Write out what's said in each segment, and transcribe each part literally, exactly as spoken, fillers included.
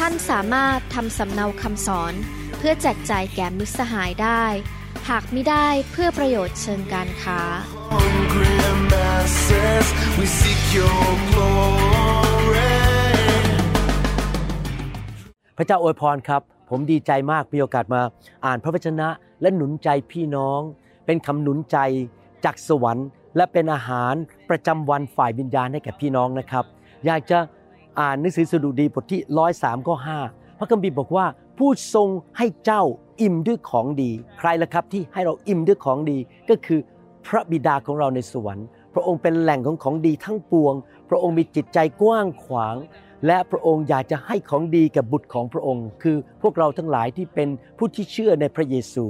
ท่านสามารถทำสำเนาคำสอนเพื่อแจกจ่ายแก่มิตรสหายได้หากมิได้เพื่อประโยชน์เชิงการค้าพระเจ้าอวยพรครับผมดีใจมากมีโอกาสมาอ่านพระวจนะและหนุนใจพี่น้องเป็นคำหนุนใจจากสวรรค์และเป็นอาหารประจำวันฝ่ายวิญญาณให้แก่พี่น้องนะครับอยากจะอ่านหนังสือสดุดีบทที่หนึ่งร้อยสามข้อห้าพระคัมภีร์บอกว่าผู้ทรงให้เจ้าอิ่มด้วยของดีใครล่ะครับที่ให้เราอิ่มด้วยของดีก็คือพระบิดาของเราในสวรรค์พระองค์เป็นแหล่งของของดีทั้งปวงพระองค์มีจิตใจกว้างขวางและพระองค์อยากจะให้ของดีแก่บุตรของพระองค์คือพวกเราทั้งหลายที่เป็นผู้ที่เชื่อในพระเยซู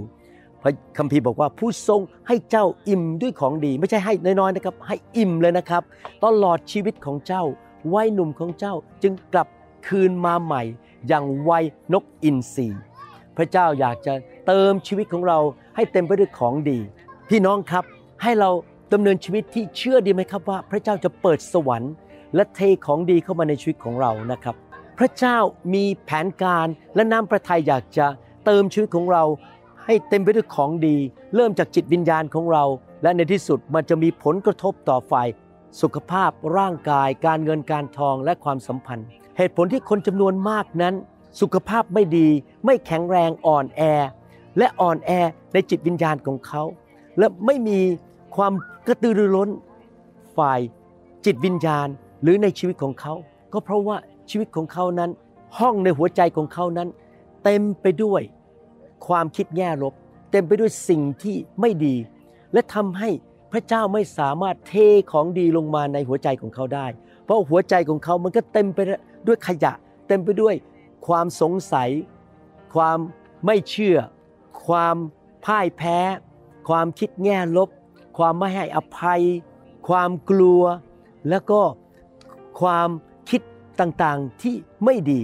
พระคัมภีร์บอกว่าผู้ทรงให้เจ้าอิ่มด้วยของดีไม่ใช่ให้น้อยๆนะครับให้อิ่มเลยนะครับตลอดชีวิตของเจ้าวัยหนุ่มของเจ้าจึงกลับคืนมาใหม่อย่างวัยนกอินทรีพระเจ้าอยากจะเติมชีวิตของเราให้เต็มไปด้วยของดีพี่น้องครับให้เราดำเนินชีวิตที่เชื่อดีไหมครับว่าพระเจ้าจะเปิดสวรรค์และเทของดีเข้ามาในชีวิตของเรานะครับพระเจ้ามีแผนการและน้ำพระทัยอยากจะเติมชีวิตของเราให้เต็มไปด้วยของดีเริ่มจากจิตวิญญาณของเราและในที่สุดมันจะมีผลกระทบต่อฝ่ายสุขภาพร่างกายการเงินการทองและความสัมพันธ์เหตุผลที่คนจำนวนมากนั้นสุขภาพไม่ดีไม่แข็งแรงอ่อนแอและอ่อนแอในจิตวิญญาณของเขาและไม่มีความกระตือรือร้นฝ่ายจิตวิญญาณหรือในชีวิตของเขาก็เพราะว่าชีวิตของเขานั้นห้องในหัวใจของเขานั้นเต็มไปด้วยความคิดแง่ลบเต็มไปด้วยสิ่งที่ไม่ดีและทำให้พระเจ้าไม่สามารถเทของดีลงมาในหัวใจของเขาได้เพราะหัวใจของเขามันก็เต็มไปด้วยขยะเต็มไปด้วยความสงสัยความไม่เชื่อความพ่ายแพ้ความคิดแง่ลบความไม่ให้อภัยความกลัวแล้วก็ความคิดต่างๆที่ไม่ดี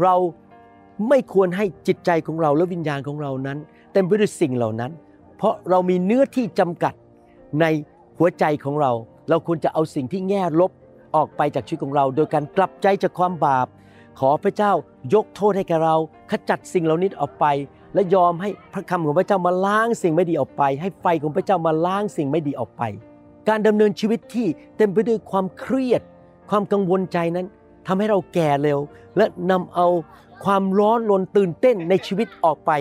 เราไม่ควรให้จิตใจของเราและวิญญาณของเรานั้นเต็มไปด้วยสิ่งเหล่านั้นเพราะเรามีเนื้อที่จำกัดในหัวใจของเราเราควรจะเอาสิ่งที่แง่ลบออกไปจากชีวิตของเราโดยการกลับใจจากความบาปขอพระเจ้ายกโทษให้แก่เราขจัดสิ่งเหล่านี้ออกไปและยอมให้พระคำของพระเจ้ามาล้างสิ่งไม่ดีออกไปให้ไฟของพระเจ้ามาล้างสิ่งไม่ดีออกไปการดำเนินชีวิตที่เต็มไปด้วยความเครียดความกังวลใจนั้นทำให้เราแก่เร็วและนำเอาความร้อนรนตื่นเต้นในชีวิตออกไป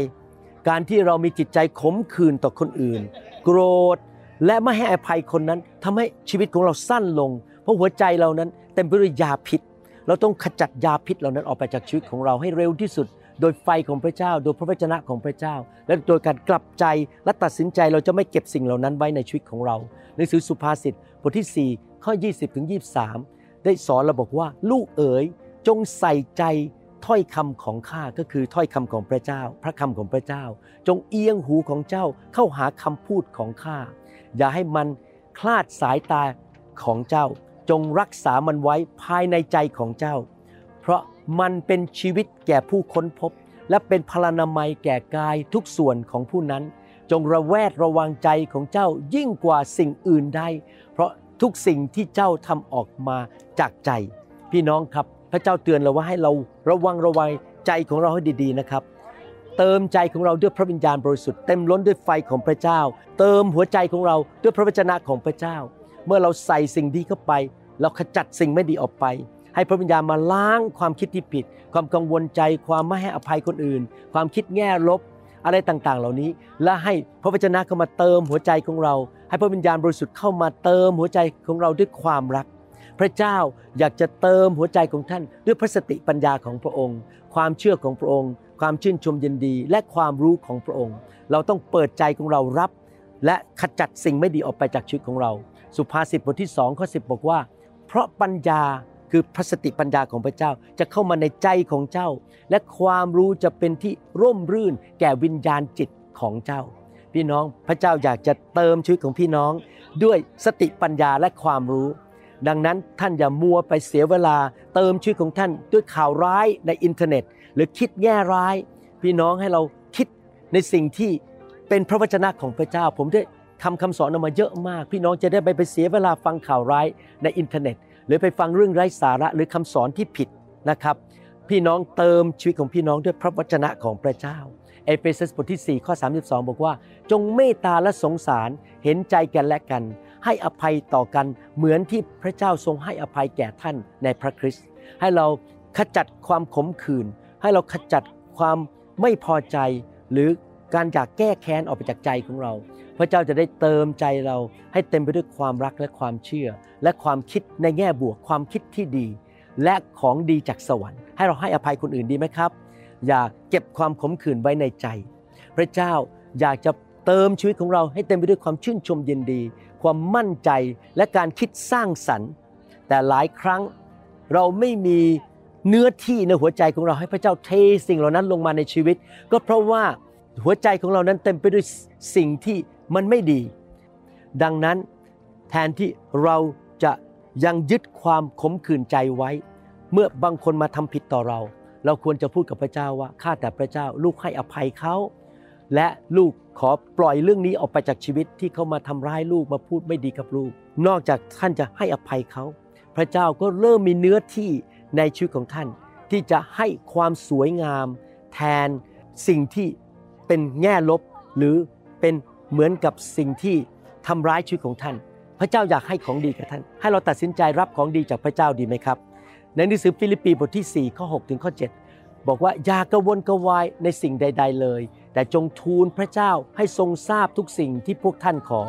การที่เรามีจิตใจขมขื่นต่อคนอื่นโกรธและไม่ให้อภัยคนนั้นทำให้ชีวิตของเราสั้นลงเพราะหัวใจเรานั้นเต็มไปด้วยยาพิษเราต้องขจัดยาพิษเหล่านั้นออกไปจากชีวิตของเราให้เร็วที่สุดโดยไฟของพระเจ้าโดยพระวจนะของพระเจ้าและโดยการกลับใจและตัดสินใจเราจะไม่เก็บสิ่งเหล่านั้นไว้ในชีวิตของเราหนังสือสุภาษิตบทที่สี่ข้อยี่สิบถึงยี่สิบสามได้สอนเราบอกว่าลูกเอ๋ยจงใส่ใจถ้อยคำของข้าก็คือถ้อยคำของพระเจ้าพระคำของพระเจ้าจงเอียงหูของเจ้าเข้าหาคำพูดของข้าอย่าให้มันคลาดสายตาของเจ้าจงรักษามันไว้ภายในใจของเจ้าเพราะมันเป็นชีวิตแก่ผู้ค้นพบและเป็นพลานามัยแก่กายทุกส่วนของผู้นั้นจงระแวดระวังใจของเจ้ายิ่งกว่าสิ่งอื่นใดเพราะทุกสิ่งที่เจ้าทำออกมาจากใจพี่น้องครับพระเจ้าเตือนเราว่าให้เราระวังระวัยใจของเราให้ดีๆนะครับเติมใจของเราด้วยพระวิญญาณบริสุทธิ์เต็มล้นด้วยไฟของพระเจ้าเติมหัวใจของเราด้วยพระวจนะของพระเจ้าเมื่อเราใส่สิ่งดีเข้าไปเราขจัดสิ่งไม่ดีออกไปให้พระวิญญาณมาล้างความคิดที่ผิดความกังวลใจความไม่ให้อภัยคนอื่นความคิดแง่ลบอะไรต่างๆเหล่านี้และให้พระวจนะเข้ามาเติมหัวใจของเราให้พระวิญญาณบริสุทธิ์เข้ามาเติมหัวใจของเราด้วยความรักพระเจ้าอยากจะเติมหัวใจของท่านด้วยพระสติปัญญาของพระองค์ความเชื่อของพระองค์ความชื่นชมยินดีและความรู้ของพระองค์เราต้องเปิดใจของเรารับและขจัดสิ่งไม่ดีออกไปจากชีวิตของเราสุภาษิตบทที่สองข้อสิบบอกว่าเพราะปัญญา คือพระสติปัญญาของพระเจ้าจะเข้ามาในใจของเจ้าและความรู้จะเป็นที่ร่มรื่นแก่วิญญาณจิตของเจ้าพี่น้องพระเจ้าอยากจะเติมชีวิตของพี่น้องด้วยสติปัญญาและความรู้ดังนั้นท่านอย่ามัวไปเสียเวลาเติมชีวิตของท่านด้วยข่าวร้ายในอินเทอร์เน็ตหรือคิดแง่ร้ายพี่น้องให้เราคิดในสิ่งที่เป็นพระวจนะของพระเจ้าผมได้ทำคำสอนออกมาเยอะมากพี่น้องจะได้ไม่ไปเสียเวลาฟังข่าวร้ายในอินเทอร์เน็ตหรือไปฟังเรื่องไร้สาระหรือคำสอนที่ผิดนะครับพี่น้องเติมชีวิตของพี่น้องด้วยพระวจนะของพระเจ้าเอเฟซัสบทที่สี่ข้อสามสิบสองบอกว่าจงเมตตาและสงสารเห็นใจกันและกันให้อภัยต่อกันเหมือนที่พระเจ้าทรงให้อภัยแก่ท่านในพระคริสต์ให้เราขจัดความขมขื่นให้เราขจัดความไม่พอใจหรือการอยากแก้แค้นออกไปจากใจของเราพระเจ้าจะได้เติมใจเราให้เต็มไปด้วยความรักและความเชื่อและความคิดในแง่บวกความคิดที่ดีและของดีจากสวรรค์ให้เราให้อภัยคนอื่นดีไหมครับอย่าเก็บความขมขื่นไว้ในใจพระเจ้าอยากจะเติมชีวิตของเราให้เต็มไปด้วยความชื่นชมยินดีความมั่นใจและการคิดสร้างสรรค์แต่หลายครั้งเราไม่มีเนื้อที่ในหัวใจของเราให้พระเจ้าเทสิ่งเหล่านั้นลงมาในชีวิตก็เพราะว่าหัวใจของเรานั้นเต็มไปด้วยสิ่งที่มันไม่ดีดังนั้นแทนที่เราจะยังยึดความขมขื่นใจไว้เมื่อบางคนมาทำผิดต่อเราเราควรจะพูดกับพระเจ้าว่าข้าแต่พระเจ้าลูกให้อภัยเขาและลูกขอปล่อยเรื่องนี้ออกไปจากชีวิตที่เขามาทำร้ายลูกมาพูดไม่ดีกับลูกนอกจากท่านจะให้อภัยเขาพระเจ้าก็เริ่มมีเนื้อที่ในชีวิตของท่านที่จะให้ความสวยงามแทนสิ่งที่เป็นแง่ลบหรือเป็นเหมือนกับสิ่งที่ทำร้ายชีวิตของท่านพระเจ้าอยากให้ของดีกับท่านให้เราตัดสินใจรับของดีจากพระเจ้าดีไหมครับในหนังสือฟิลิปปีบทที่สี่ข้อหกถึงข้อเจ็ดบอกว่าอย่ากังวลกระวายในสิ่งใดๆเลยแต่จงทูลพระเจ้าให้ทรงทราบทุกสิ่งที่พวกท่านขอ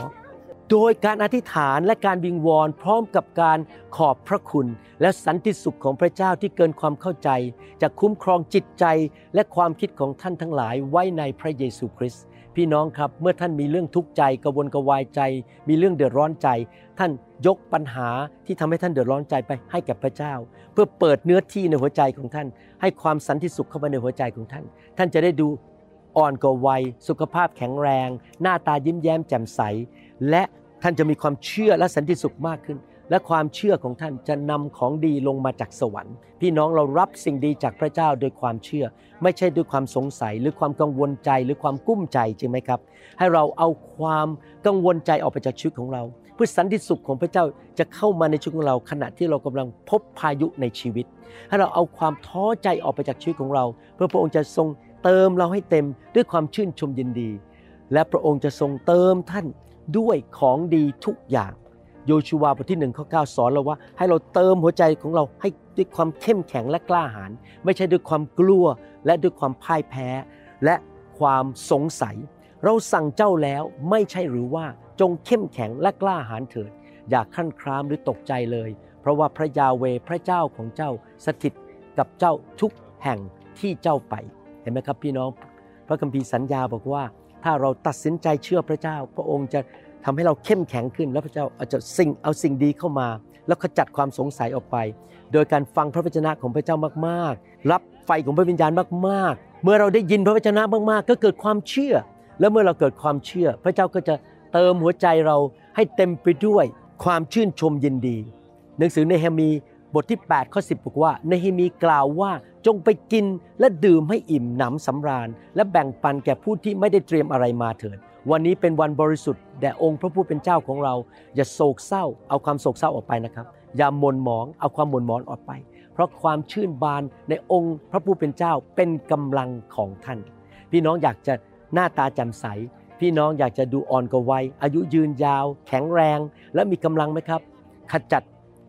โดยการอธิษฐานและการวิงวอนพร้อมกับการขอบพระคุณและสันติสุขของพระเจ้าที่เกินความเข้าใจจะคุ้มครองจิตใจและความคิดของท่านทั้งหลายไว้ในพระเยซูคริสต์พี่น้องครับเมื่อท่านมีเรื่องทุกข์ใจกังวลกระวายใจมีเรื่องเดือดร้อนใจท่านยกปัญหาที่ทำให้ท่านเดือดร้อนใจไปให้กับพระเจ้าเพื่อเปิดเนื้อที่ในหัวใจของท่านให้ความสันติสุขเข้ามาในหัวใจของท่านท่านจะได้ดูอ่อนกว่าวัยสุขภาพแข็งแรงหน้าตายิ้มแย้มแจ่มใสและท่านจะมีความเชื่อและสันติสุขมากขึ้นและความเชื่อของท่านจะนำของดีลงมาจากสวรรค์พี่น้องเรารับสิ่งดีจากพระเจ้าโดยความเชื่อไม่ใช่ด้วยความสงสัยหรือความกังวลใจหรือความกุ้มใจใช่ไหมครับให้เราเอาความกังวลใจออกไปจากชีวิตของเราเพื่อสันติสุขของพระเจ้าจะเข้ามาในชีวิตของเราขณะที่เรากำลังพบพายุในชีวิตให้เราเอาความท้อใจออกไปจากชีวิตของเราเพื่อพระองค์จะทรงเติมเราให้เต็มด้วยความชื่นชมยินดีและพระองค์จะทรงเติมท่านด้วยของดีทุกอย่างโยชูวาบทที่หนึ่งข้อเก้าสอนเราว่าให้เราเติมหัวใจของเราให้ด้วยความเข้มแข็งและกล้าหาญไม่ใช่ด้วยความกลัวและด้วยความพ่ายแพ้และความสงสัยเราสั่งเจ้าแล้วไม่ใช่หรือว่าจงเข้มแข็งและกล้าหาญเถิดอย่าคลั่นคล้ามหรือตกใจเลยเพราะว่าพระยาห์เวห์พระเจ้าของเจ้าสถิตกับเจ้าทุกแห่งที่เจ้าไปเห็นไหมครับพี่น้องพระคัมภีร์สัญญาบอกว่าถ้าเราตัดสินใจเชื่อพระเจ้าพระองค์จะทำให้เราเข้มแข็งขึ้นและพระเจ้าอาจจะสิ่งเอาสิ่งดีเข้ามาแล้วขจัดความสงสัยออกไปโดยการฟังพระวจนะของพระเจ้ามากๆรับไฟของพระวิญญาณมากๆเมื่อเราได้ยินพระวจนะมากๆก็เกิดความเชื่อและเมื่อเราเกิดความเชื่อพระเจ้าก็จะเติมหัวใจเราให้เต็มไปด้วยความชื่นชมยินดีหนังสือเนหะมีบทที่แปดข้อสิบบอกว่าเนหะมีกล่าวว่าจงไปกินและดื่มให้อิ่มหนำสำราญและแบ่งปันแก่ผู้ที่ไม่ได้เตรียมอะไรมาเถิดวันนี้เป็นวันบริสุทธิ์แด่องค์พระผู้เป็นเจ้าของเราอย่าโศกเศร้าเอาความโศกเศร้าออกไปนะครับอย่าหม่นหมองเอาความหม่นหมองออกไปเพราะความชื่นบานในองค์พระผู้เป็นเจ้าเป็นกำลังของท่านพี่น้องอยากจะหน้าตาแจ่มใสพี่น้องอยากจะดูอ่อนกว่าวัยอายุยืนยาวแข็งแรงและมีกำลังไหมครับขจัด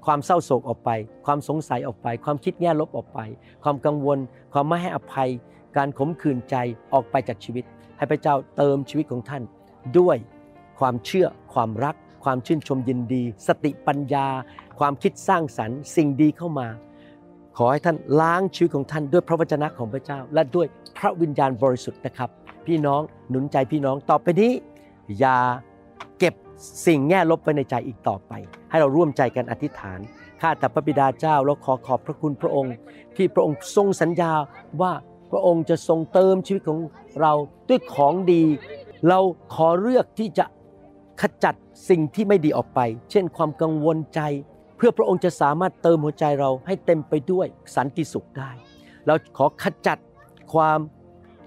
ความเศร้าโศกออกไปความสงสัยออกไปความคิดแง่ลบออกไปความกังวลความไม่ให้อภัยการขมขื่นใจออกไปจากชีวิตให้พระเจ้าเติมชีวิตของท่านด้วยความเชื่อความรักความชื่นชมยินดีสติปัญญาความคิดสร้างสรรค์สิ่งดีเข้ามาขอให้ท่านล้างชีวิตของท่านด้วยพระวจนะของพระเจ้าและด้วยพระวิญญาณบริสุทธิ์นะครับพี่น้องหนุนใจพี่น้องต่อไปนี้อย่าเก็บสิ่งแง่ลบไว้ในใจอีกต่อไปให้เราร่วมใจกันอธิษฐาน ข้าแต่พระบิดาเจ้าเราขอขอบพระคุณพระองค์ที่พระองค์ทรงสัญญาว่าพระองค์จะทรงเติมชีวิตของเราด้วยของดีเราขอเลือกที่จะขจัดสิ่งที่ไม่ดีออกไปเช่นความกังวลใจเพื่อพระองค์จะสามารถเติมหัวใจเราให้เต็มไปด้วยสันติสุขได้เราขอขจัดความ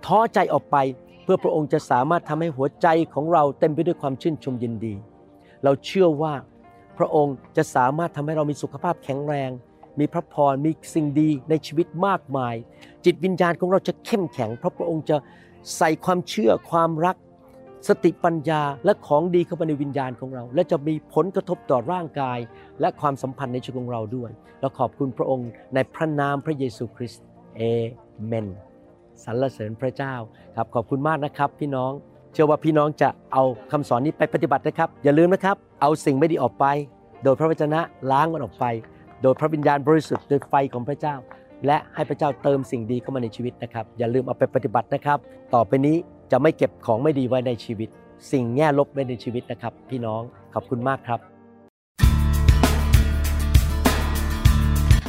ท้อใจออกไปเพื่อพระองค์จะสามารถทำให้หัวใจของเราเต็มไปด้วยความชื่นชมยินดีเราเชื่อว่าพระองค์จะสามารถทำให้เรามีสุขภาพแข็งแรงมีพระพรมีสิ่งดีในชีวิตมากมายจิตวิญญาณของเราจะเข้มแข็งเพราะพระองค์จะใส่ความเชื่อความรักสติปัญญาและของดีเข้าไปในวิญญาณของเราและจะมีผลกระทบต่อร่างกายและความสัมพันธ์ในชีวิตของเราด้วยเราขอบคุณพระองค์ในพระนามพระเยซูคริสต์เอเมนสรรเสริญพระเจ้าครับขอบคุณมากนะครับพี่น้องเชื่อว่าพี่น้องจะเอาคำสอนนี้ไปปฏิบัตินะครับอย่าลืมนะครับเอาสิ่งไม่ดีออกไปโดยพระวจนะล้างมันออกไปโดยพระวิญญาณบริสุทธิ์โดยไฟของพระเจ้าและให้พระเจ้าเติมสิ่งดีเข้ามาในชีวิตนะครับอย่าลืมเอาไปปฏิบัตินะครับต่อไปนี้จะไม่เก็บของไม่ดีไว้ในชีวิตสิ่งแง่ลบไว้ในชีวิตนะครับพี่น้องขอบคุณมากครับ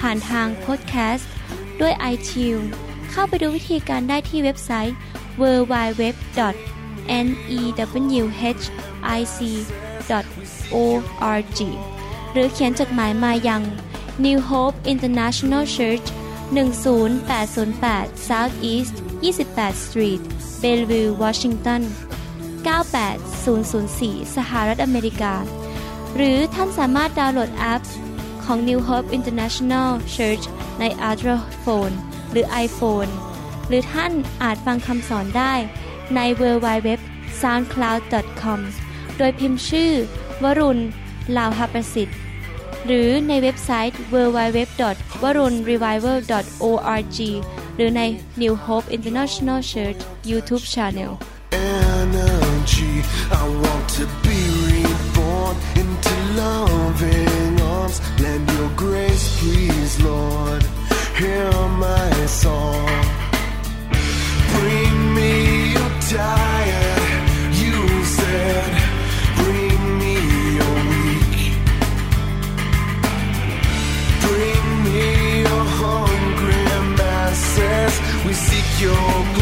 ผ่านทางพอดแคสต์ด้วย iTunes เข้าไปดูวิธีการได้ที่เว็บไซต์ ดับเบิลยู ดับเบิลยู ดับเบิลยู ดอท นewhic ดอท ออร์ก หรือเขียนจดหมายมายัง New Hope International Church หนึ่งศูนย์แปดศูนย์แปด South East ยี่สิบแปด Street Bellevue Washington เก้าแปดศูนย์ศูนย์สี่ สหรัฐอเมริกาหรือท่านสามารถดาวน์โหลดแอปของ New Hope International Church ใน Android Phone หรือ iPhone หรือท่านอาจฟังคำสอนได้ใน ดับเบิลยู ดับเบิลยู ดับเบิลยู ดอท ซาวด์คลาวด์ ดอท คอม โดยพิมพ์ชื่อวรุณ ลาวหประสิทธิ์หรือในเว็บไซต์ ดับเบิลยู ดับเบิลยู ดับเบิลยู ดอท warun revival ดอท ออร์ก หรือใน New Hope International Church YouTube Channel Energy, I want to be reborn into loving arms. Lend your grace, please, Lord. Hear my song. Bring me your tired, you said. Bring me your weak. Bring me your hungry masses. We seek your.